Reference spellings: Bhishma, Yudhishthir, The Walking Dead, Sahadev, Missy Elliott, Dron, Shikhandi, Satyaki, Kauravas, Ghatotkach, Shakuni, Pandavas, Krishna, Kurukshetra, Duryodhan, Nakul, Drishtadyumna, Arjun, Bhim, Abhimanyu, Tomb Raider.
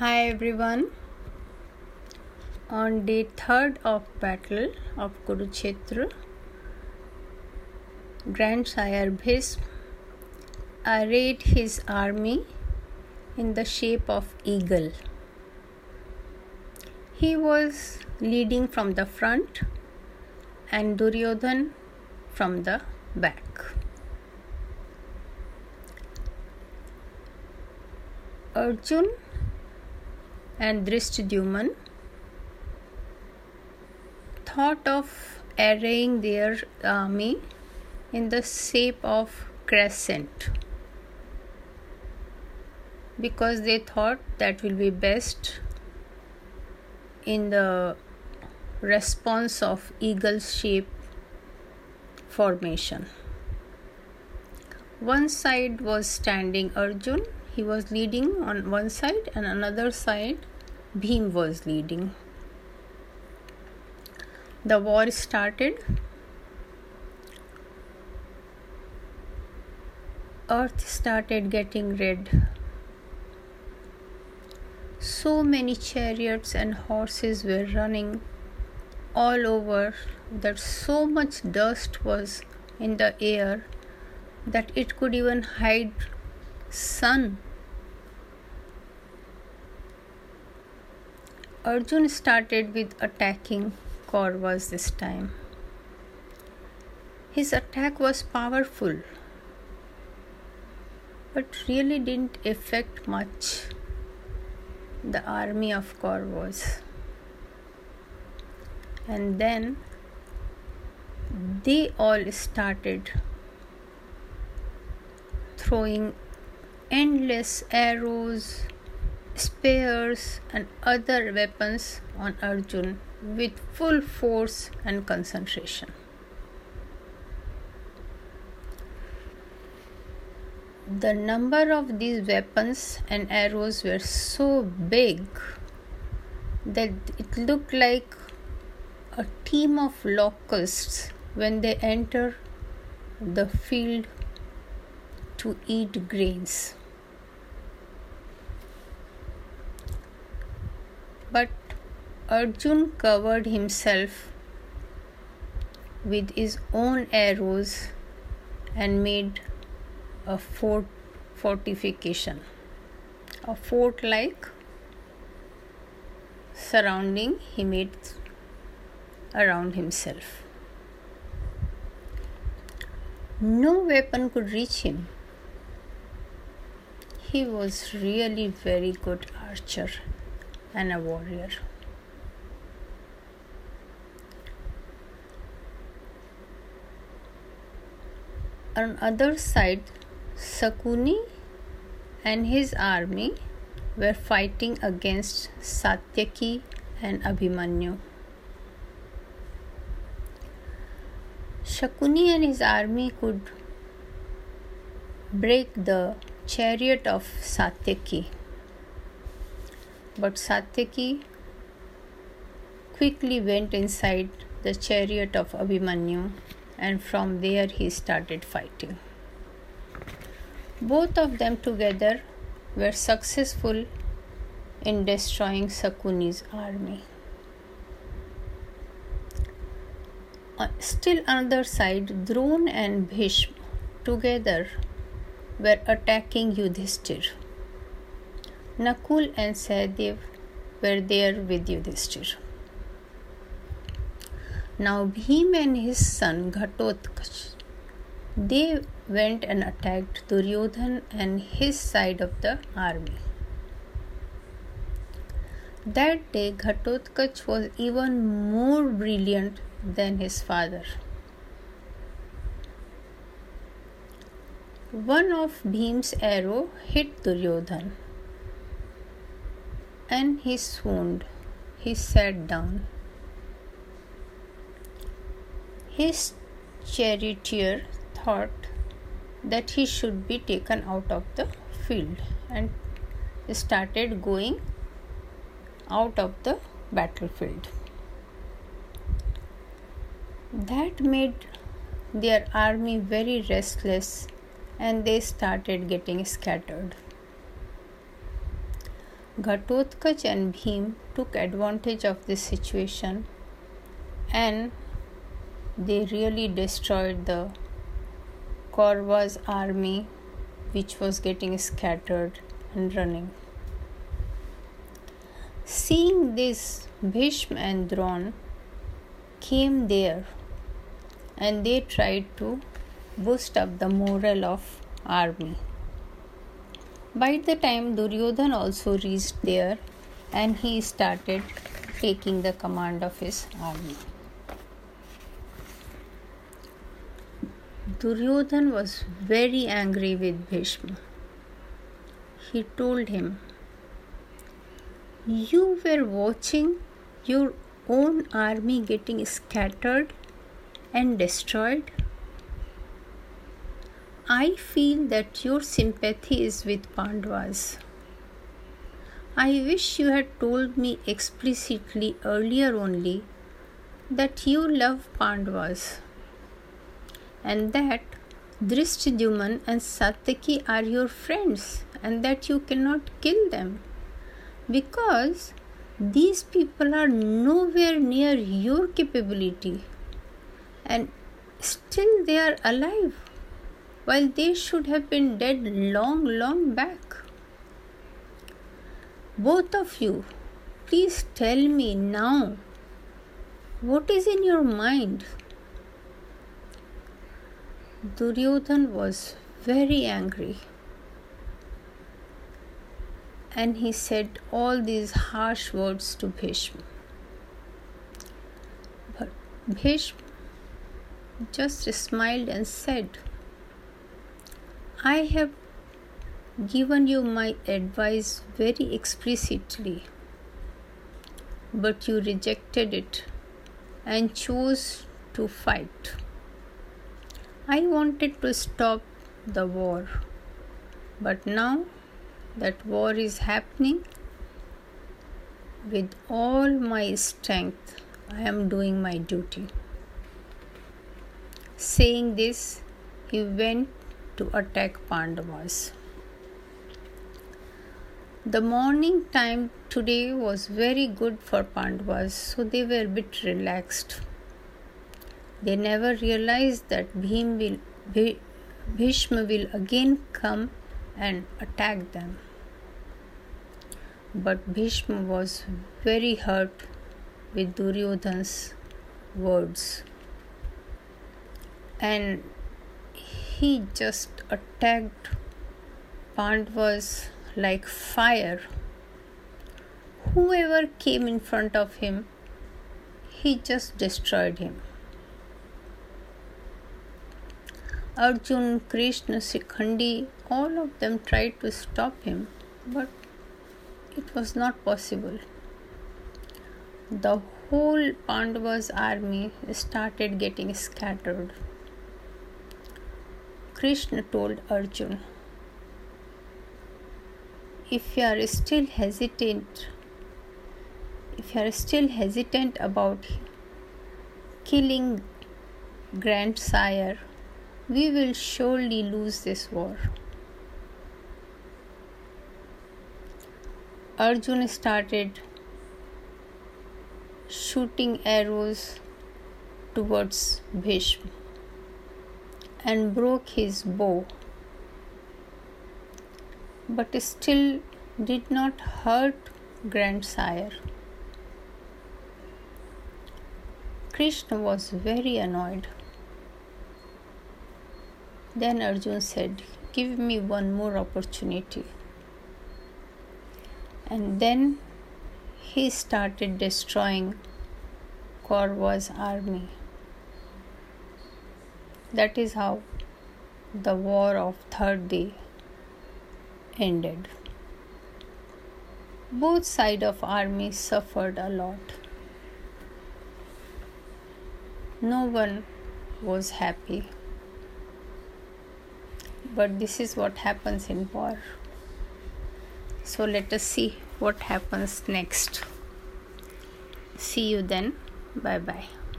Hi everyone. On day 3rd of battle of Kurukshetra, grandsire Bhishma arrayed his army in the shape of eagle. He was leading from the front and Duryodhan from the back. Arjun and Drishtadyumna thought of arraying their army in the shape of crescent because they thought that will be best in the response of eagle's shape formation. One side was standing Arjun, he was leading on one side, and another side Bhim was leading. The war started. Earth started getting red. So many chariots and horses were running all over that so much dust was in the air that it could even hide sun. Arjun started with attacking Kauravas this time. His attack was powerful, but really didn't affect much the army of Kauravas. And then they all started throwing endless arrows, spears and other weapons on Arjun with full force and concentration. The number of these weapons and arrows were so big that it looked like a team of locusts when they enter the field to eat grains. But Arjun covered himself with his own arrows and made a fort fortification, a fort-like surrounding he made around himself. No weapon could reach him. He was really very good archer and a warrior. On other side, Shakuni and his army were fighting against Satyaki and Abhimanyu. Shakuni and his army could break the chariot of Satyaki, but Satyaki quickly went inside the chariot of Abhimanyu, and from there he started fighting. Both of them together were successful in destroying Shakuni's army. Still another side, Dron and Bhishma together were attacking Yudhishthir. Nakul and Sahadev were there with Yudhishthir. Now Bhim and his son Ghatotkach, they went and attacked Duryodhan and his side of the army. That day Ghatotkach was even more brilliant than his father. One of Bhim's arrow hit Duryodhan and he swooned. He sat down. His charioteer thought that he should be taken out of the field and started going out of the battlefield. That made their army very restless and they started getting scattered. Ghatotkach and Bhim took advantage of this situation and they really destroyed the Kauravas army, which was getting scattered and running. Seeing this, Bhishma and Dron came there and they tried to boost up the morale of army. By the time Duryodhan also reached there and he started taking the command of his army. Duryodhan was very angry with Bhishma. He told him, "You were watching your own army getting scattered and destroyed. I feel that your sympathy is with Pandavas. I wish you had told me explicitly earlier only that you love Pandavas and that Drishtadyumna and Satyaki are your friends and that you cannot kill them because these people are nowhere near your capability and still they are alive. While they should have been dead long back. Both of you, please tell me now, what is in your mind?" Duryodhan was very angry and he said all these harsh words to Bhishma. But Bhishma just smiled and said, "I have given you my advice very explicitly, but you rejected it and chose to fight. I wanted to stop the war, but now that war is happening, with all my strength, I am doing my duty." Saying this, he went to attack Pandavas. The morning time today was very good for Pandavas, so they were a bit relaxed. They never realized that Bhishma will again come and attack them. But Bhishma was very hurt with Duryodhan's words and he just attacked Pandavas like fire. Whoever came in front of him, he just destroyed him. Arjun, Krishna, Shikhandi, all of them tried to stop him, but it was not possible. The whole Pandavas army started getting scattered. Krishna told Arjun, if you are still hesitant about killing grandsire, we will surely lose this war." Arjun started shooting arrows towards Bhishma and broke his bow, but still did not hurt grandsire. Krishna was very annoyed. Then Arjun said, "Give me one more opportunity." And then he started destroying Kaurava's army. That is how the war of third day ended. Both sides of armies suffered a lot. No one was happy. But this is what happens in war. So let us see what happens next. See you then. Bye-bye.